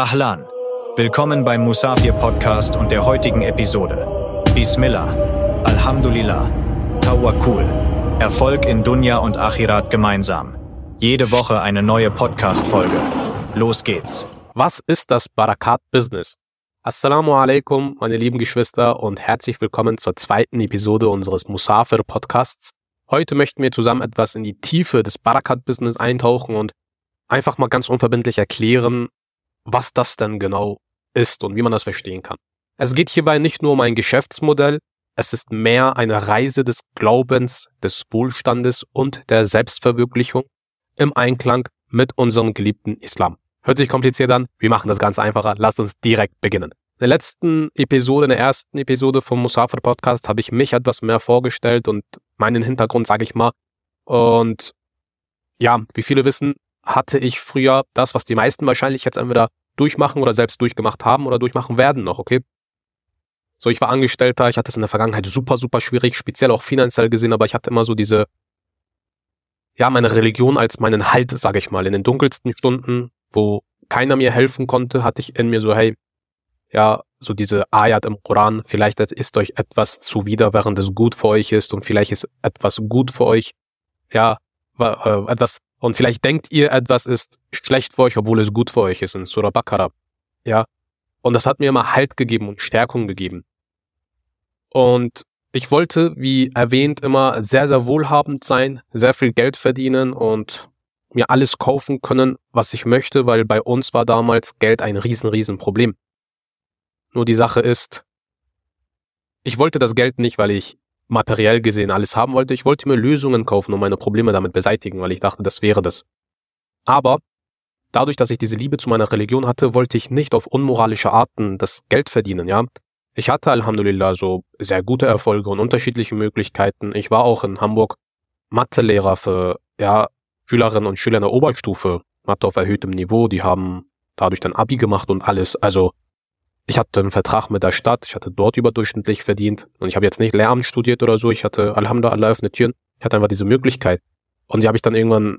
Ahlan, willkommen beim Musafir-Podcast und der heutigen Episode. Bismillah, Alhamdulillah, Tawakkul, Erfolg in Dunya und Akhirat gemeinsam. Jede Woche eine neue Podcast-Folge. Los geht's. Was ist das Barakat-Business? Assalamu alaikum, meine lieben Geschwister und herzlich willkommen zur zweiten Episode unseres Musafir-Podcasts. Heute möchten wir zusammen etwas in die Tiefe des Barakat-Business eintauchen und einfach mal ganz unverbindlich erklären, was das denn genau ist und wie man das verstehen kann. Es geht hierbei nicht nur um ein Geschäftsmodell, es ist mehr eine Reise des Glaubens, des Wohlstandes und der Selbstverwirklichung im Einklang mit unserem geliebten Islam. Hört sich kompliziert an, wir machen das ganz einfacher, lasst uns direkt beginnen. In der ersten Episode vom Musafir-Podcast habe ich mich etwas mehr vorgestellt und meinen Hintergrund, sage ich mal. Und ja, wie viele wissen, hatte ich früher das, was die meisten wahrscheinlich jetzt entweder durchmachen oder selbst durchgemacht haben oder durchmachen werden noch, okay? So, ich war Angestellter, ich hatte es in der Vergangenheit super, super schwierig, speziell auch finanziell gesehen, aber ich hatte immer so diese, ja, meine Religion als meinen Halt, sage ich mal. In den dunkelsten Stunden, wo keiner mir helfen konnte, hatte ich in mir so, hey, ja, so diese Ayat im Koran, vielleicht ist euch etwas zuwider, während es gut für euch ist und vielleicht ist etwas gut für euch, ja, etwas. Und vielleicht denkt ihr, etwas ist schlecht für euch, obwohl es gut für euch ist, in Surabakara. Ja. Und das hat mir immer Halt gegeben und Stärkung gegeben. Und ich wollte, wie erwähnt, immer sehr, sehr wohlhabend sein, sehr viel Geld verdienen und mir alles kaufen können, was ich möchte, weil bei uns war damals Geld ein riesen Problem. Nur die Sache ist, ich wollte das Geld nicht, weil ich materiell gesehen alles haben wollte. Ich wollte mir Lösungen kaufen und meine Probleme damit beseitigen, weil ich dachte, das wäre das. Aber dadurch, dass ich diese Liebe zu meiner Religion hatte, wollte ich nicht auf unmoralische Arten das Geld verdienen, ja. Ich hatte Alhamdulillah so sehr gute Erfolge und unterschiedliche Möglichkeiten. Ich war auch in Hamburg Mathelehrer für, ja, Schülerinnen und Schüler in der Oberstufe. Mathe auf erhöhtem Niveau, die haben dadurch dann Abi gemacht und alles. Also ich hatte einen Vertrag mit der Stadt, ich hatte dort überdurchschnittlich verdient und ich habe jetzt nicht Lehramt studiert oder so, ich hatte Alhamdulillah offene Türen, ich hatte einfach diese Möglichkeit und die habe ich dann irgendwann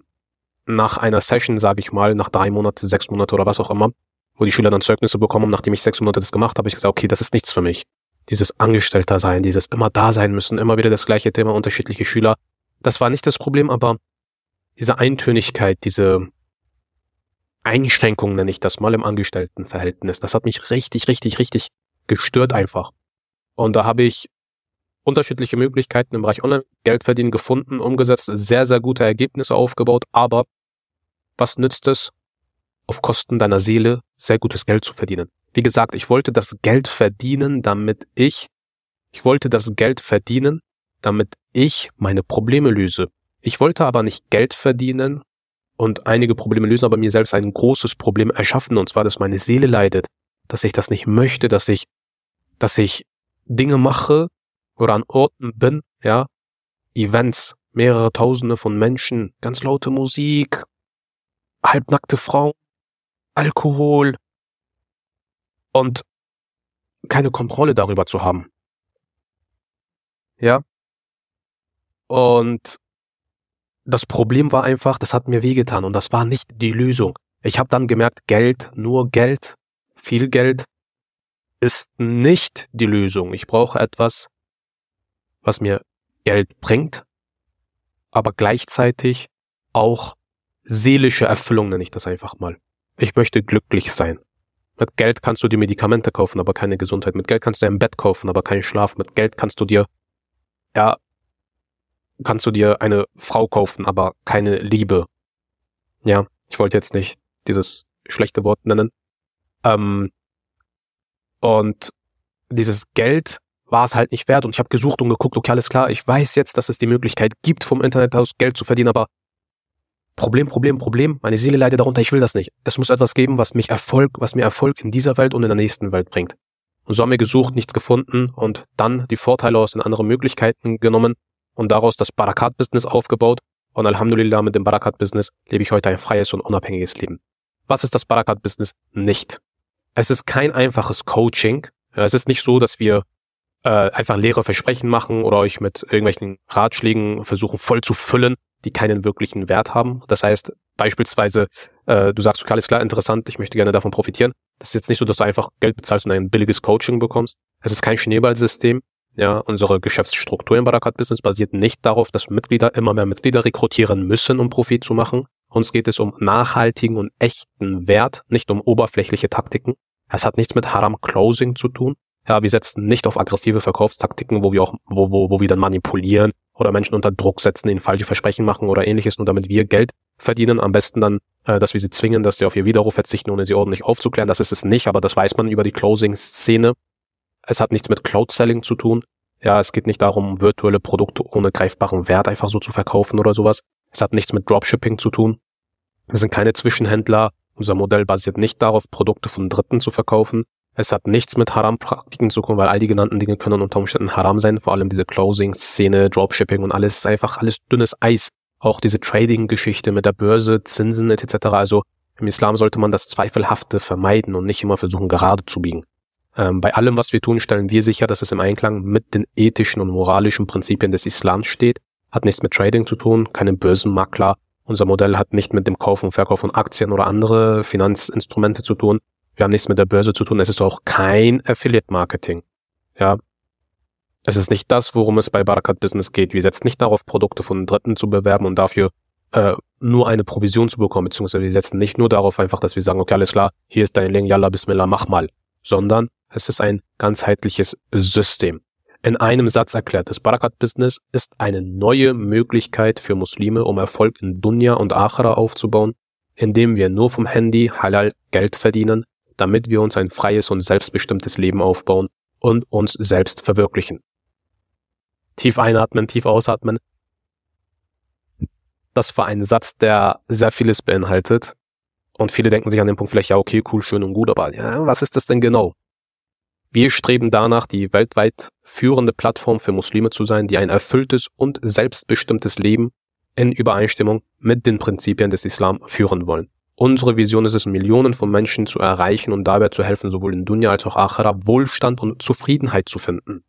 nach einer Session, sage ich mal, nach 3 Monate, 6 Monate oder was auch immer, wo die Schüler dann Zeugnisse bekommen haben, nachdem ich 6 Monate das gemacht habe, ich gesagt, okay, das ist nichts für mich. Dieses Angestellter-Sein, dieses immer da sein müssen, immer wieder das gleiche Thema, unterschiedliche Schüler, das war nicht das Problem, aber diese Eintönigkeit, diese Einschränkungen nenne ich das mal im Angestelltenverhältnis. Das hat mich richtig gestört einfach. Und da habe ich unterschiedliche Möglichkeiten im Bereich Online-Geld verdienen gefunden, umgesetzt, sehr gute Ergebnisse aufgebaut, aber was nützt es, auf Kosten deiner Seele sehr gutes Geld zu verdienen? Wie gesagt, ich wollte das Geld verdienen, damit ich meine Probleme löse. Ich wollte aber nicht Geld verdienen und einige Probleme lösen, aber mir selbst ein großes Problem erschaffen, und zwar, dass meine Seele leidet, dass ich das nicht möchte, dass ich Dinge mache oder an Orten bin, ja, Events, mehrere Tausende von Menschen, ganz laute Musik, halbnackte Frauen, Alkohol und keine Kontrolle darüber zu haben. Ja, und das Problem war einfach, das hat mir wehgetan und das war nicht die Lösung. Ich habe dann gemerkt, Geld, nur Geld, viel Geld ist nicht die Lösung. Ich brauche etwas, was mir Geld bringt, aber gleichzeitig auch seelische Erfüllung, nenne ich das einfach mal. Ich möchte glücklich sein. Mit Geld kannst du dir Medikamente kaufen, aber keine Gesundheit. Mit Geld kannst du dir ein Bett kaufen, aber keinen Schlaf. Mit Geld kannst du dir eine Frau kaufen, aber keine Liebe. Ja, ich wollte jetzt nicht dieses schlechte Wort nennen. Und dieses Geld war es halt nicht wert. Und ich habe gesucht und geguckt, okay, alles klar, ich weiß jetzt, dass es die Möglichkeit gibt, vom Internet aus Geld zu verdienen, aber Problem, meine Seele leidet darunter, ich will das nicht. Es muss etwas geben, was mir Erfolg in dieser Welt und in der nächsten Welt bringt. Und so haben wir gesucht, nichts gefunden und dann die Vorteile aus den anderen Möglichkeiten genommen und daraus das Barakat-Business aufgebaut. Und Alhamdulillah, mit dem Barakat-Business lebe ich heute ein freies und unabhängiges Leben. Was ist das Barakat-Business nicht? Es ist kein einfaches Coaching. Es ist nicht so, dass wir einfach leere Versprechen machen oder euch mit irgendwelchen Ratschlägen versuchen voll zu füllen, die keinen wirklichen Wert haben. Das heißt beispielsweise, du sagst, okay, alles klar, interessant, ich möchte gerne davon profitieren. Das ist jetzt nicht so, dass du einfach Geld bezahlst und ein billiges Coaching bekommst. Es ist kein Schneeballsystem. Ja, unsere Geschäftsstruktur im Barakat-Business basiert nicht darauf, dass Mitglieder immer mehr Mitglieder rekrutieren müssen, um Profit zu machen. Uns geht es um nachhaltigen und echten Wert, nicht um oberflächliche Taktiken. Es hat nichts mit Haram-Closing zu tun. Ja, wir setzen nicht auf aggressive Verkaufstaktiken, wo wir dann manipulieren oder Menschen unter Druck setzen, ihnen falsche Versprechen machen oder ähnliches, nur damit wir Geld verdienen. Am besten dann, dass wir sie zwingen, dass sie auf ihr Widerruf verzichten, ohne sie ordentlich aufzuklären. Das ist es nicht, aber das weiß man über die Closing-Szene. Es hat nichts mit Cloud-Selling zu tun. Ja, es geht nicht darum, virtuelle Produkte ohne greifbaren Wert einfach so zu verkaufen oder sowas. Es hat nichts mit Dropshipping zu tun. Wir sind keine Zwischenhändler. Unser Modell basiert nicht darauf, Produkte von Dritten zu verkaufen. Es hat nichts mit Haram-Praktiken zu tun, weil all die genannten Dinge können unter Umständen Haram sein. Vor allem diese Closing-Szene, Dropshipping und alles ist einfach alles dünnes Eis. Auch diese Trading-Geschichte mit der Börse, Zinsen etc. Also im Islam sollte man das Zweifelhafte vermeiden und nicht immer versuchen, gerade zu biegen. Bei allem, was wir tun, stellen wir sicher, dass es im Einklang mit den ethischen und moralischen Prinzipien des Islams steht. Hat nichts mit Trading zu tun, keine Börsenmakler. Unser Modell hat nicht mit dem Kauf und Verkauf von Aktien oder andere Finanzinstrumente zu tun. Wir haben nichts mit der Börse zu tun. Es ist auch kein Affiliate-Marketing. Ja, es ist nicht das, worum es bei Barakat-Business geht. Wir setzen nicht darauf, Produkte von Dritten zu bewerben und dafür nur eine Provision zu bekommen, beziehungsweise wir setzen nicht nur darauf einfach, dass wir sagen, okay, alles klar, hier ist dein Link, Yallah, Bismillah, mach mal. Sondern es ist ein ganzheitliches System. In einem Satz erklärt, das Barakat-Business ist eine neue Möglichkeit für Muslime, um Erfolg in Dunya und Akhira aufzubauen, indem wir nur vom Handy halal Geld verdienen, damit wir uns ein freies und selbstbestimmtes Leben aufbauen und uns selbst verwirklichen. Tief einatmen, tief ausatmen. Das war ein Satz, der sehr vieles beinhaltet. Und viele denken sich an dem Punkt vielleicht, ja, okay, cool, schön und gut, aber ja, was ist das denn genau? Wir streben danach, die weltweit führende Plattform für Muslime zu sein, die ein erfülltes und selbstbestimmtes Leben in Übereinstimmung mit den Prinzipien des Islam führen wollen. Unsere Vision ist es, Millionen von Menschen zu erreichen und dabei zu helfen, sowohl in Dunya als auch Akhira Wohlstand und Zufriedenheit zu finden.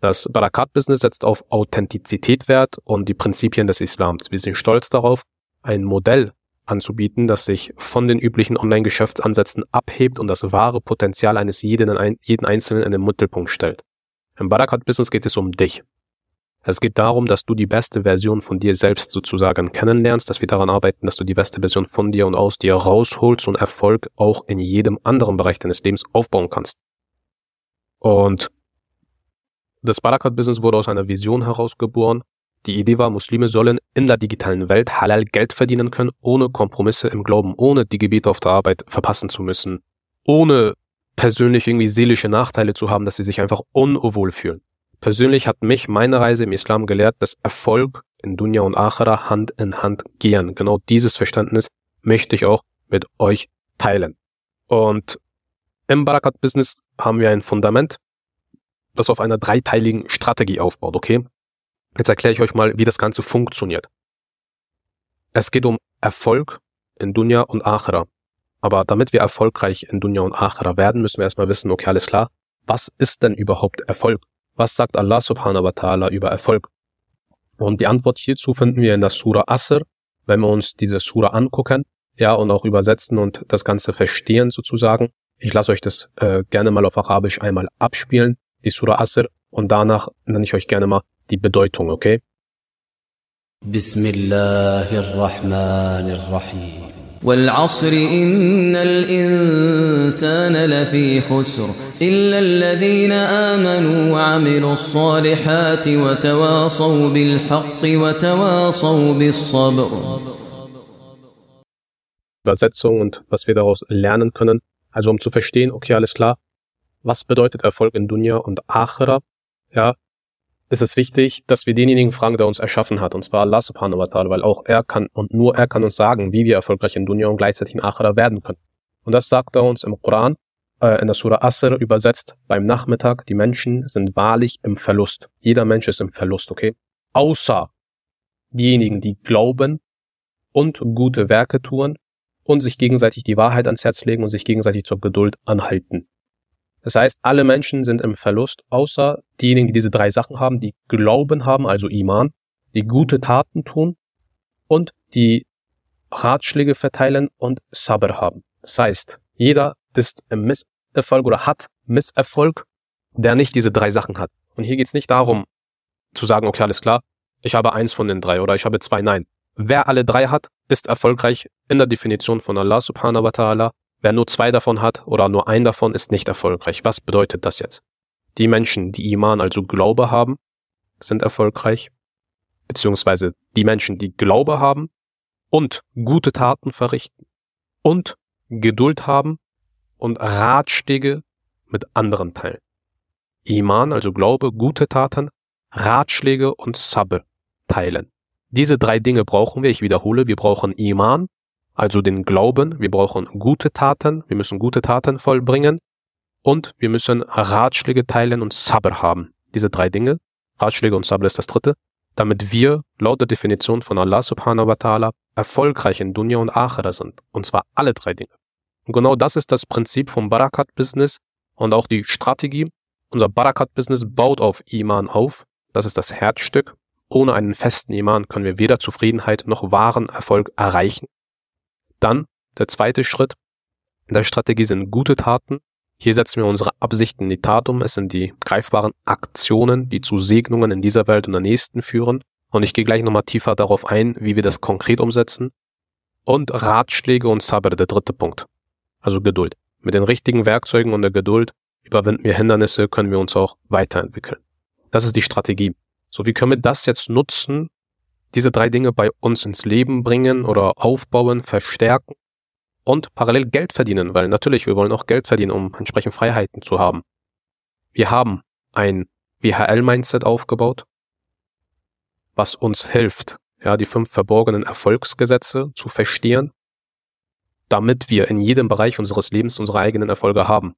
Das Barakat-Business setzt auf Authentizität Wert und die Prinzipien des Islams. Wir sind stolz darauf, ein Modell anzubieten, das sich von den üblichen Online-Geschäftsansätzen abhebt und das wahre Potenzial eines jeden Einzelnen in den Mittelpunkt stellt. Im Barakat-Business geht es um dich. Es geht darum, dass du die beste Version von dir selbst sozusagen kennenlernst, dass wir daran arbeiten, dass du die beste Version von dir und aus dir rausholst und Erfolg auch in jedem anderen Bereich deines Lebens aufbauen kannst. Und das Barakat-Business wurde aus einer Vision herausgeboren. Die Idee war, Muslime sollen in der digitalen Welt halal Geld verdienen können, ohne Kompromisse im Glauben, ohne die Gebete auf der Arbeit verpassen zu müssen, ohne persönlich irgendwie seelische Nachteile zu haben, dass sie sich einfach unwohl fühlen. Persönlich hat mich meine Reise im Islam gelehrt, dass Erfolg in Dunya und Akhira Hand in Hand gehen. Genau dieses Verständnis möchte ich auch mit euch teilen. Und im Barakat-Business haben wir ein Fundament, das auf einer dreiteiligen Strategie aufbaut, okay? Jetzt erkläre ich euch mal, wie das Ganze funktioniert. Es geht um Erfolg in Dunya und Akhira. Aber damit wir erfolgreich in Dunya und Akhira werden, müssen wir erstmal wissen, okay, alles klar, was ist denn überhaupt Erfolg? Was sagt Allah subhanahu wa ta'ala über Erfolg? Und die Antwort hierzu finden wir in der Surah Asr, wenn wir uns diese Surah angucken, ja, und auch übersetzen und das Ganze verstehen sozusagen. Ich lasse euch das gerne mal auf Arabisch einmal abspielen, die Surah Asr, und danach nenne ich euch gerne mal die Bedeutung, okay? Bismillahirrahmanirrahim. والعصر إن الإنسان لفي خسر إلا الذين آمنوا وعملوا الصالحات وتواصوا بالحق وتواصوا بالصبر. Übersetzung und was wir daraus lernen können. Also um zu verstehen, okay, alles klar, was bedeutet Erfolg in Dunya und Akhira? Ja, ist es wichtig, dass wir denjenigen fragen, der uns erschaffen hat, und zwar Allah subhanahu wa ta'ala, weil auch er kann und nur er kann uns sagen, wie wir erfolgreich in Dunya und gleichzeitig in Akhira werden können. Und das sagt er uns im Koran, in der Surah Asr übersetzt, beim Nachmittag, die Menschen sind wahrlich im Verlust. Jeder Mensch ist im Verlust, okay? Außer diejenigen, die glauben und gute Werke tun und sich gegenseitig die Wahrheit ans Herz legen und sich gegenseitig zur Geduld anhalten. Das heißt, alle Menschen sind im Verlust, außer diejenigen, die diese drei Sachen haben, die Glauben haben, also Iman, die gute Taten tun und die Ratschläge verteilen und Sabr haben. Das heißt, jeder ist Misserfolg oder hat Misserfolg, der nicht diese drei Sachen hat. Und hier geht es nicht darum, zu sagen, okay, alles klar, ich habe 1 von den 3 oder ich habe 2, nein. Wer alle 3 hat, ist erfolgreich in der Definition von Allah subhanahu wa ta'ala. Wer nur 2 davon hat oder nur 1 davon, ist nicht erfolgreich. Was bedeutet das jetzt? Die Menschen, die Iman, also Glaube haben, sind erfolgreich. Beziehungsweise die Menschen, die Glaube haben und gute Taten verrichten und Geduld haben und Ratschläge mit anderen teilen. Iman, also Glaube, gute Taten, Ratschläge und Sabr teilen. Diese 3 Dinge brauchen wir, ich wiederhole, wir brauchen Iman, also den Glauben, wir brauchen gute Taten, wir müssen gute Taten vollbringen und wir müssen Ratschläge teilen und Sabr haben. Diese 3 Dinge, Ratschläge und Sabr ist das 3. Damit wir, laut der Definition von Allah subhanahu wa ta'ala, erfolgreich in Dunya und Akhira sind. Und zwar alle 3 Dinge. Und genau das ist das Prinzip vom Barakat-Business und auch die Strategie. Unser Barakat-Business baut auf Iman auf. Das ist das Herzstück. Ohne einen festen Iman können wir weder Zufriedenheit noch wahren Erfolg erreichen. Dann der zweite Schritt der Strategie sind gute Taten. Hier setzen wir unsere Absichten in die Tat um. Es sind die greifbaren Aktionen, die zu Segnungen in dieser Welt und der nächsten führen. Und ich gehe gleich nochmal tiefer darauf ein, wie wir das konkret umsetzen. Und Ratschläge und Sabr, der 3. Punkt. Also Geduld. Mit den richtigen Werkzeugen und der Geduld überwinden wir Hindernisse, können wir uns auch weiterentwickeln. Das ist die Strategie. So, wie können wir das jetzt nutzen, diese 3 Dinge bei uns ins Leben bringen oder aufbauen, verstärken und parallel Geld verdienen, weil natürlich, wir wollen auch Geld verdienen, um entsprechend Freiheiten zu haben. Wir haben ein WHL-Mindset aufgebaut, was uns hilft, ja, die 5 verborgenen Erfolgsgesetze zu verstehen, damit wir in jedem Bereich unseres Lebens unsere eigenen Erfolge haben.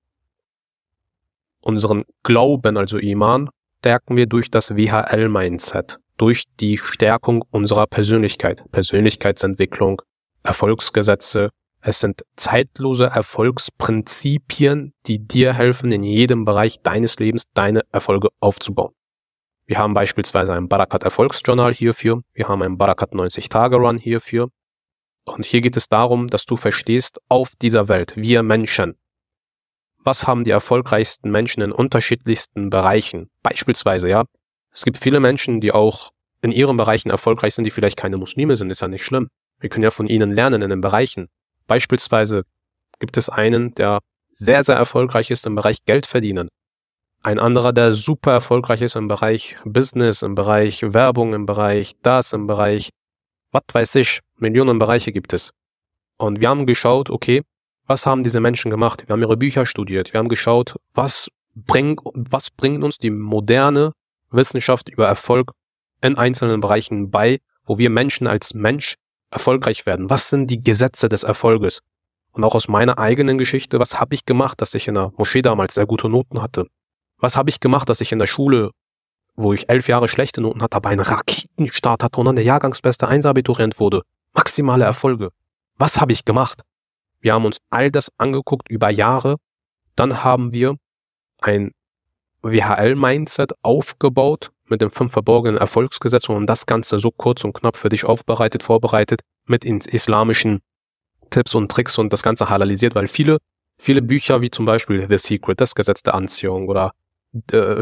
Unseren Glauben, also Iman, stärken wir durch das WHL-Mindset, durch die Stärkung unserer Persönlichkeit, Persönlichkeitsentwicklung, Erfolgsgesetze. Es sind zeitlose Erfolgsprinzipien, die dir helfen, in jedem Bereich deines Lebens deine Erfolge aufzubauen. Wir haben beispielsweise ein Barakat-Erfolgsjournal hierfür, wir haben ein Barakat-90-Tage-Run hierfür. Und hier geht es darum, dass du verstehst, auf dieser Welt, wir Menschen, was haben die erfolgreichsten Menschen in unterschiedlichsten Bereichen? Beispielsweise, ja, es gibt viele Menschen, die auch in ihren Bereichen erfolgreich sind, die vielleicht keine Muslime sind, ist ja nicht schlimm. Wir können ja von ihnen lernen in den Bereichen. Beispielsweise gibt es einen, der sehr, sehr erfolgreich ist im Bereich Geld verdienen. Ein anderer, der super erfolgreich ist im Bereich Business, im Bereich Werbung, im Bereich das, im Bereich, was weiß ich, Millionen Bereiche gibt es. Und wir haben geschaut, okay, was haben diese Menschen gemacht? Wir haben ihre Bücher studiert. Wir haben geschaut, was bringt uns die moderne Wissenschaft über Erfolg in einzelnen Bereichen bei, wo wir Menschen als Mensch erfolgreich werden. Was sind die Gesetze des Erfolges? Und auch aus meiner eigenen Geschichte, was habe ich gemacht, dass ich in der Moschee damals sehr gute Noten hatte? Was habe ich gemacht, dass ich in der Schule, wo ich 11 Jahre schlechte Noten hatte, aber einen Raketenstart hatte und dann der Jahrgangsbeste 1er-Abiturient wurde? Maximale Erfolge. Was habe ich gemacht? Wir haben uns all das angeguckt über Jahre. Dann haben wir ein WHL-Mindset aufgebaut mit dem 5 verborgenen Erfolgsgesetzen und das Ganze so kurz und knapp für dich vorbereitet mit ins islamischen Tipps und Tricks und das Ganze halalisiert, weil viele Bücher wie zum Beispiel The Secret, das Gesetz der Anziehung oder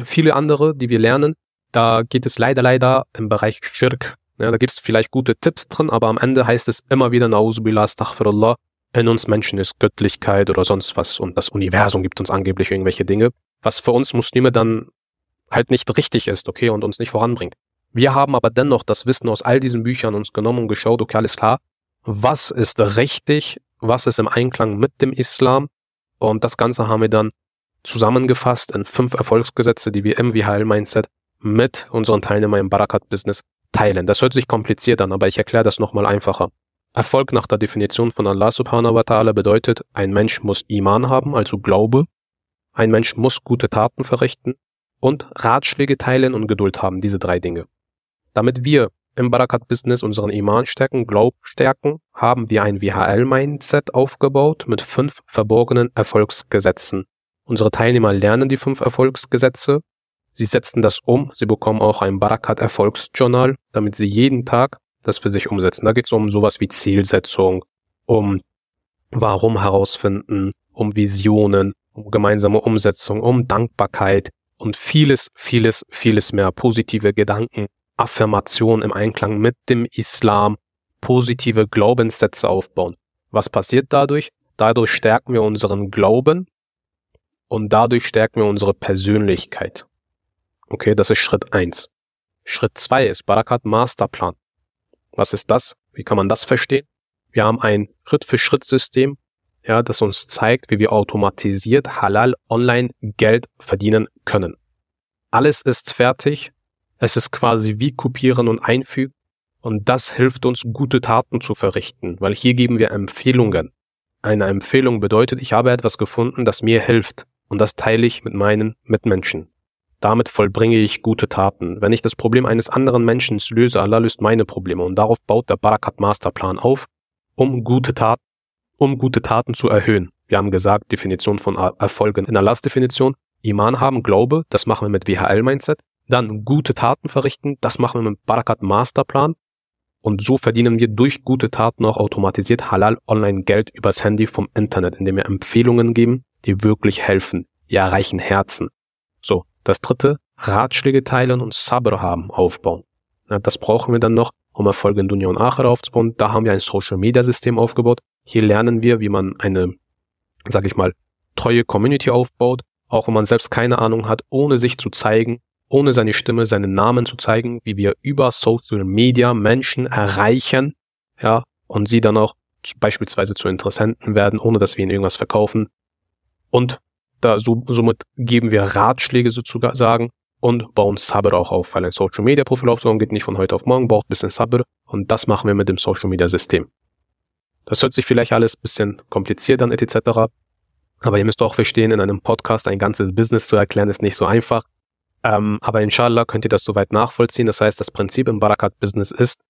viele andere, die wir lernen, da geht es leider im Bereich Schirk. Ja, da gibt es vielleicht gute Tipps drin, aber am Ende heißt es immer wieder Nauzubillah, Astaghfirullah. In uns Menschen ist Göttlichkeit oder sonst was und das Universum gibt uns angeblich irgendwelche Dinge, was für uns Muslime dann halt nicht richtig ist, okay, und uns nicht voranbringt. Wir haben aber dennoch das Wissen aus all diesen Büchern uns genommen und geschaut, okay, alles klar, was ist richtig, was ist im Einklang mit dem Islam und das Ganze haben wir dann zusammengefasst in 5 Erfolgsgesetze, die wir im WHL-Mindset mit unseren Teilnehmern im Barakat-Business teilen. Das hört sich kompliziert an, aber ich erkläre das nochmal einfacher. Erfolg nach der Definition von Allah subhanahu wa ta'ala bedeutet, ein Mensch muss Iman haben, also Glaube, ein Mensch muss gute Taten verrichten und Ratschläge teilen und Geduld haben, diese 3 Dinge. Damit wir im Barakat-Business unseren Iman stärken, Glauben stärken, haben wir ein WHL-Mindset aufgebaut mit 5 verborgenen Erfolgsgesetzen. Unsere Teilnehmer lernen die 5 Erfolgsgesetze, sie setzen das um, sie bekommen auch ein Barakat-Erfolgsjournal, damit sie jeden Tag das für sich umsetzen. Da geht es um sowas wie Zielsetzung, um Warum herausfinden, um Visionen, um gemeinsame Umsetzung, um Dankbarkeit und vieles, vieles, vieles mehr. Positive Gedanken, Affirmationen im Einklang mit dem Islam, positive Glaubenssätze aufbauen. Was passiert dadurch? Dadurch stärken wir unseren Glauben und dadurch stärken wir unsere Persönlichkeit. Okay, das ist Schritt 1. Schritt 2 ist Barakat Masterplan. Was ist das? Wie kann man das verstehen? Wir haben ein Schritt-für-Schritt-System, ja, das uns zeigt, wie wir automatisiert halal online Geld verdienen können. Alles ist fertig. Es ist quasi wie kopieren und einfügen. Und das hilft uns, gute Taten zu verrichten, weil hier geben wir Empfehlungen. Eine Empfehlung bedeutet, ich habe etwas gefunden, das mir hilft. Und das teile ich mit meinen Mitmenschen. Damit vollbringe ich gute Taten. Wenn ich das Problem eines anderen Menschen löse, Allah löst meine Probleme. Und darauf baut der Barakat Masterplan auf, um gute Taten zu erhöhen. Wir haben gesagt, Definition von Erfolgen in Allahs Definition. Iman haben, Glaube, das machen wir mit WHL-Mindset. Dann gute Taten verrichten, das machen wir mit Barakat Masterplan. Und so verdienen wir durch gute Taten auch automatisiert halal online Geld übers Handy vom Internet, indem wir Empfehlungen geben, die wirklich helfen. Wir erreichen Herzen. So, das dritte, Ratschläge teilen und Sabr haben, aufbauen. Ja, das brauchen wir dann noch, um Erfolge in Dunya und Akhirat aufzubauen. Da haben wir ein Social-Media-System aufgebaut. Hier lernen wir, wie man eine, treue Community aufbaut, auch wenn man selbst keine Ahnung hat, ohne sich zu zeigen, ohne seine Stimme, seinen Namen zu zeigen, wie wir über Social Media Menschen erreichen, ja, und sie dann auch beispielsweise zu Interessenten werden, ohne dass wir ihnen irgendwas verkaufen. Und da somit geben wir Ratschläge sozusagen und bauen Sabr auch auf, weil ein Social Media Profil aufzubauen geht nicht von heute auf morgen, braucht ein bisschen Sabr und das machen wir mit dem Social Media System. Das hört sich vielleicht alles ein bisschen kompliziert an etc., aber ihr müsst auch verstehen, in einem Podcast ein ganzes Business zu erklären, ist nicht so einfach. Aber inshallah könnt ihr das soweit nachvollziehen. Das heißt, das Prinzip im Barakat-Business ist,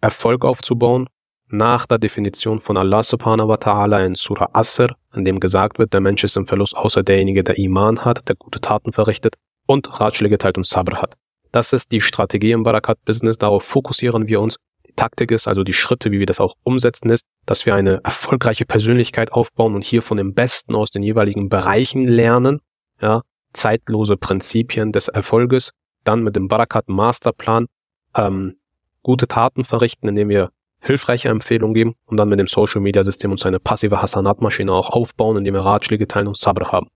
Erfolg aufzubauen nach der Definition von Allah subhanahu wa ta'ala in Surah Asr, in dem gesagt wird, der Mensch ist im Verlust, außer derjenige, der Iman hat, der gute Taten verrichtet und Ratschläge teilt und Sabr hat. Das ist die Strategie im Barakat-Business. Darauf fokussieren wir uns. Die Taktik ist, also die Schritte, wie wir das auch umsetzen, ist, dass wir eine erfolgreiche Persönlichkeit aufbauen und hier von dem Besten aus den jeweiligen Bereichen lernen, ja, zeitlose Prinzipien des Erfolges, dann mit dem Barakat Masterplan gute Taten verrichten, indem wir hilfreiche Empfehlungen geben und dann mit dem Social Media System uns eine passive Hasanat-Maschine auch aufbauen, indem wir Ratschläge teilen und Sabr haben.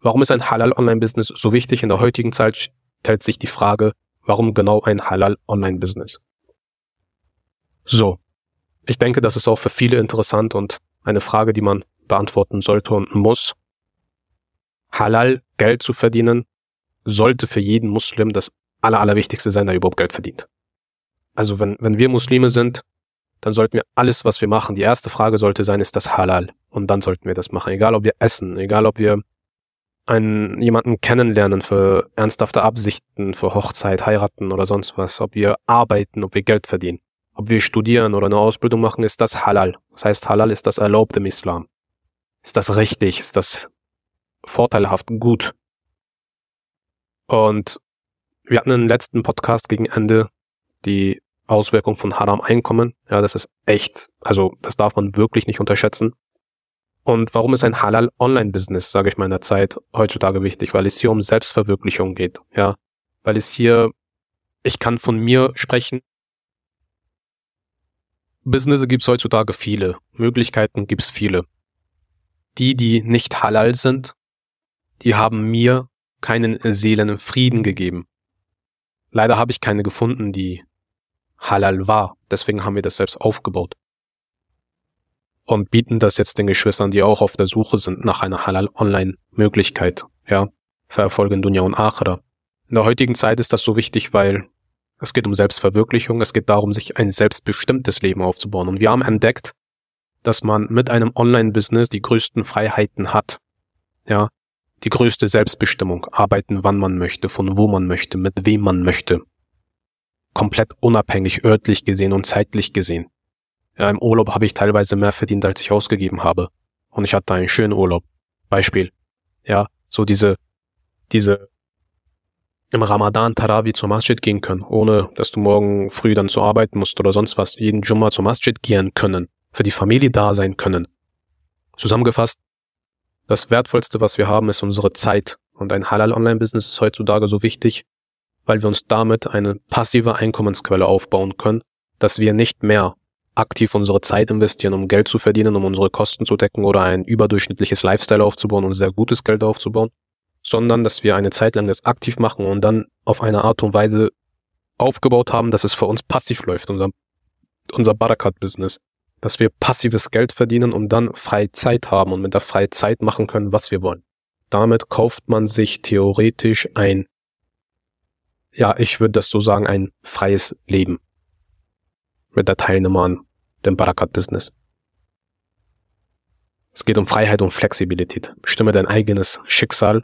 Warum ist ein Halal-Online-Business so wichtig? In der heutigen Zeit stellt sich die Frage, warum genau ein Halal-Online-Business? So, ich denke, das ist auch für viele interessant und eine Frage, die man beantworten sollte und muss. Halal Geld zu verdienen, sollte für jeden Muslim das Allerwichtigste sein, der überhaupt Geld verdient. Also wenn wir Muslime sind, dann sollten wir alles, was wir machen, die erste Frage sollte sein, ist das halal? Und dann sollten wir das machen. Egal, ob wir essen, egal, ob wir jemanden kennenlernen für ernsthafte Absichten, für Hochzeit, heiraten oder sonst was, ob wir arbeiten, ob wir Geld verdienen, ob wir studieren oder eine Ausbildung machen, ist das halal. Das heißt, halal ist das erlaubt im Islam. Ist das richtig? Ist das vorteilhaft, gut. Und wir hatten im letzten Podcast gegen Ende die Auswirkung von Haram-Einkommen. Ja, das ist echt, also das darf man wirklich nicht unterschätzen. Und warum ist ein Halal-Online-Business, in der Zeit heutzutage wichtig? Weil es hier um Selbstverwirklichung geht, ja. Weil es hier, ich kann von mir sprechen, Business gibt es heutzutage viele, Möglichkeiten gibt es viele. Die nicht halal sind, die haben mir keinen Seelenfrieden gegeben. Leider habe ich keine gefunden, die halal war. Deswegen haben wir das selbst aufgebaut. Und bieten das jetzt den Geschwistern, die auch auf der Suche sind nach einer Halal-Online-Möglichkeit. Ja, für Erfolge in Dunya und Akhira. In der heutigen Zeit ist das so wichtig, weil es geht um Selbstverwirklichung. Es geht darum, sich ein selbstbestimmtes Leben aufzubauen. Und wir haben entdeckt, dass man mit einem Online-Business die größten Freiheiten hat. Ja, die größte Selbstbestimmung, arbeiten, wann man möchte, von wo man möchte, mit wem man möchte. Komplett unabhängig, örtlich gesehen und zeitlich gesehen. Ja, im Urlaub habe ich teilweise mehr verdient, als ich ausgegeben habe. Und ich hatte einen schönen Urlaub. Beispiel. Ja, so diese im Ramadan Tarawih zur Masjid gehen können, ohne dass du morgen früh dann zur Arbeit musst oder sonst was, jeden Jumma zur Masjid gehen können, für die Familie da sein können. Zusammengefasst, Das Wertvollste, was wir haben, ist unsere Zeit. Und ein Halal-Online-Business ist heutzutage so wichtig, weil wir uns damit eine passive Einkommensquelle aufbauen können, dass wir nicht mehr aktiv unsere Zeit investieren, um Geld zu verdienen, um unsere Kosten zu decken oder ein überdurchschnittliches Lifestyle aufzubauen und sehr gutes Geld aufzubauen, sondern dass wir eine Zeit lang das aktiv machen und dann auf eine Art und Weise aufgebaut haben, dass es für uns passiv läuft, unser Barakat-Business. Dass wir passives Geld verdienen und dann freie Zeit haben und mit der freien Zeit machen können, was wir wollen. Damit kauft man sich theoretisch ein, ja, ich würde das so sagen, ein freies Leben. Mit der Teilnahme an dem Barakat-Business. Es geht um Freiheit und Flexibilität. Bestimme dein eigenes Schicksal,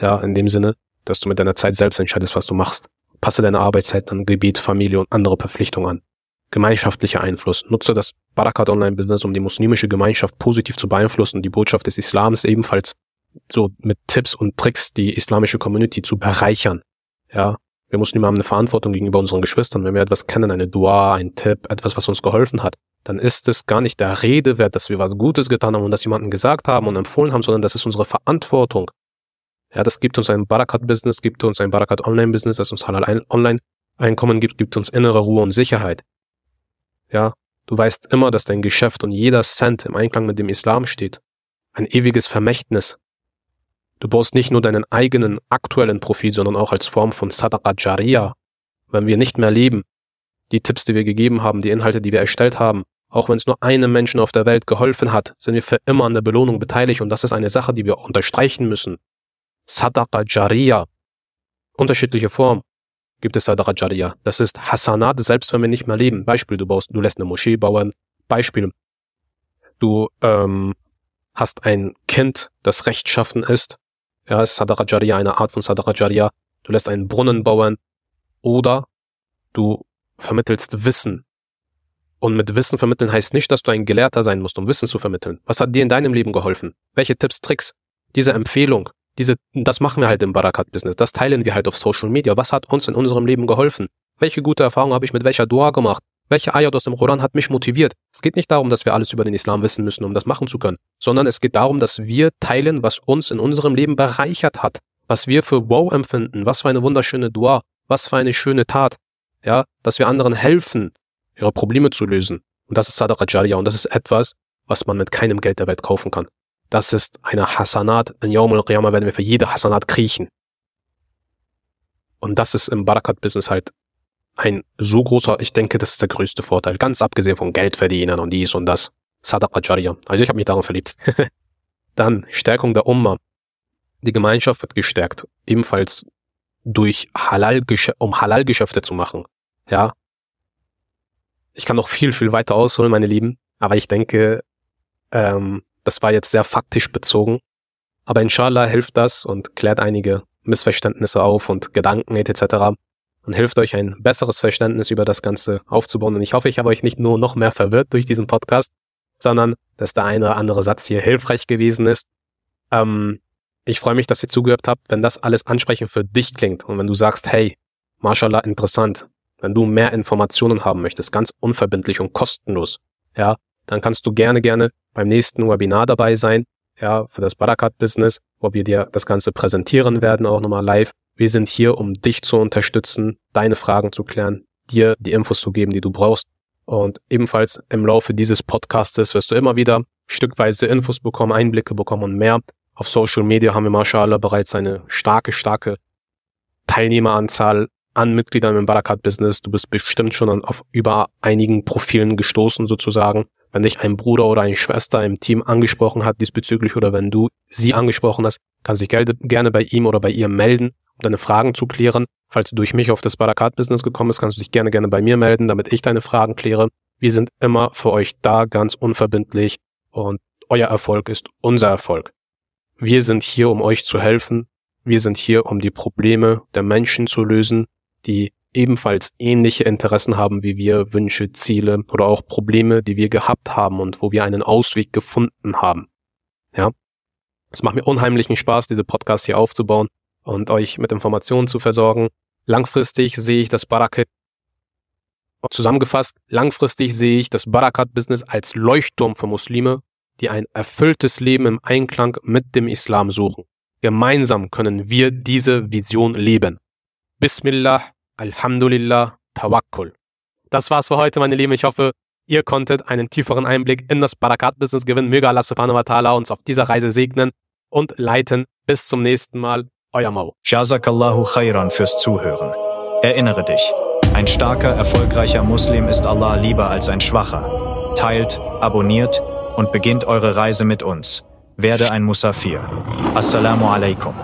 ja, in dem Sinne, dass du mit deiner Zeit selbst entscheidest, was du machst. Passe deine Arbeitszeit an Gebiet, Familie und andere Verpflichtungen an. Gemeinschaftlicher Einfluss. Nutze das Barakat-Online-Business, um die muslimische Gemeinschaft positiv zu beeinflussen und die Botschaft des Islams ebenfalls so mit Tipps und Tricks die islamische Community zu bereichern. Ja, wir Muslime haben eine Verantwortung gegenüber unseren Geschwistern. Wenn wir etwas kennen, eine Dua, ein Tipp, etwas, was uns geholfen hat, dann ist es gar nicht der Rede wert, dass wir was Gutes getan haben und das jemandem gesagt haben und empfohlen haben, sondern das ist unsere Verantwortung. Ja, das gibt uns ein Barakat-Business, gibt uns ein Barakat-Online-Business, das uns Halal-Online-Einkommen gibt, gibt uns innere Ruhe und Sicherheit. Ja, du weißt immer, dass dein Geschäft und jeder Cent im Einklang mit dem Islam steht. Ein ewiges Vermächtnis. Du baust nicht nur deinen eigenen aktuellen Profit, sondern auch als Form von Sadaqa Jariya. Wenn wir nicht mehr leben, die Tipps, die wir gegeben haben, die Inhalte, die wir erstellt haben, auch wenn es nur einem Menschen auf der Welt geholfen hat, sind wir für immer an der Belohnung beteiligt und das ist eine Sache, die wir unterstreichen müssen. Sadaqa Jariya. Unterschiedliche Formen gibt es Sadaqa Jariya. Das ist Hasanat, selbst wenn wir nicht mehr leben. Beispiel, du lässt eine Moschee bauen. Beispiel, du hast ein Kind, das rechtschaffen ist. Ja, ist Sadaqa Jariya, eine Art von Sadaqa Jariya. Du lässt einen Brunnen bauen oder du vermittelst Wissen. Und mit Wissen vermitteln heißt nicht, dass du ein Gelehrter sein musst, um Wissen zu vermitteln. Was hat dir in deinem Leben geholfen? Welche Tipps, Tricks? Diese Empfehlung, das machen wir halt im Barakat-Business. Das teilen wir halt auf Social Media. Was hat uns in unserem Leben geholfen? Welche gute Erfahrung habe ich mit welcher Dua gemacht? Welche Ayat aus dem Koran hat mich motiviert? Es geht nicht darum, dass wir alles über den Islam wissen müssen, um das machen zu können, sondern es geht darum, dass wir teilen, was uns in unserem Leben bereichert hat, was wir für wow empfinden, was für eine wunderschöne Dua, was für eine schöne Tat, ja, dass wir anderen helfen, ihre Probleme zu lösen. Und das ist Sadaqa Jariya und das ist etwas, was man mit keinem Geld der Welt kaufen kann. Das ist eine Hasanat. In Yaumul Qiyamah werden wir für jede Hasanat kriechen. Und das ist im Barakat-Business halt ein so großer, ich denke, das ist der größte Vorteil. Ganz abgesehen von Geldverdienern und dies und das. Sadaqa Jariya. Also ich habe mich daran verliebt. Dann Stärkung der Ummah. Die Gemeinschaft wird gestärkt. Ebenfalls durch Halal, um Halal-Geschäfte zu machen. Ja. Ich kann noch viel, viel weiter ausholen, meine Lieben. Aber ich denke, das war jetzt sehr faktisch bezogen. Aber inshallah hilft das und klärt einige Missverständnisse auf und Gedanken etc., und hilft euch, ein besseres Verständnis über das Ganze aufzubauen. Und ich hoffe, ich habe euch nicht nur noch mehr verwirrt durch diesen Podcast, sondern dass der eine oder andere Satz hier hilfreich gewesen ist. Ich freue mich, dass ihr zugehört habt, wenn das alles ansprechend für dich klingt. Und wenn du sagst, hey, mashallah, interessant. Wenn du mehr Informationen haben möchtest, ganz unverbindlich und kostenlos, ja, dann kannst du gerne beim nächsten Webinar dabei sein, ja, für das Barakat-Business, wo wir dir das Ganze präsentieren werden, auch nochmal live. Wir sind hier, um dich zu unterstützen, deine Fragen zu klären, dir die Infos zu geben, die du brauchst. Und ebenfalls im Laufe dieses Podcastes wirst du immer wieder stückweise Infos bekommen, Einblicke bekommen und mehr. Auf Social Media haben wir mashallah bereits eine starke Teilnehmeranzahl an Mitgliedern im Barakat-Business. Du bist bestimmt schon auf über einigen Profilen gestoßen sozusagen. Wenn dich ein Bruder oder eine Schwester im Team angesprochen hat diesbezüglich oder wenn du sie angesprochen hast, kannst du dich gerne bei ihm oder bei ihr melden, um deine Fragen zu klären. Falls du durch mich auf das Barakat-Business gekommen bist, kannst du dich gerne bei mir melden, damit ich deine Fragen kläre. Wir sind immer für euch da, ganz unverbindlich und euer Erfolg ist unser Erfolg. Wir sind hier, um euch zu helfen. Wir sind hier, um die Probleme der Menschen zu lösen, die ebenfalls ähnliche Interessen haben wie wir, Wünsche, Ziele oder auch Probleme, die wir gehabt haben und wo wir einen Ausweg gefunden haben. Ja, es macht mir unheimlichen Spaß, diese Podcasts hier aufzubauen und euch mit Informationen zu versorgen. Langfristig sehe ich das Barakat-Business als Leuchtturm für Muslime die ein erfülltes Leben im Einklang mit dem Islam suchen. Gemeinsam können wir diese Vision leben. Bismillah, Alhamdulillah, Tawakkul. Das war's für heute, meine Lieben. Ich hoffe, ihr konntet einen tieferen Einblick in das Barakat-Business gewinnen. Möge Allah subhanahu wa ta'ala uns auf dieser Reise segnen und leiten. Bis zum nächsten Mal. Euer Mau. Jazakallahu khairan fürs Zuhören. Erinnere dich, ein starker, erfolgreicher Muslim ist Allah lieber als ein schwacher. Teilt, abonniert und beginnt eure Reise mit uns. Werde ein Musafir. Assalamu alaikum.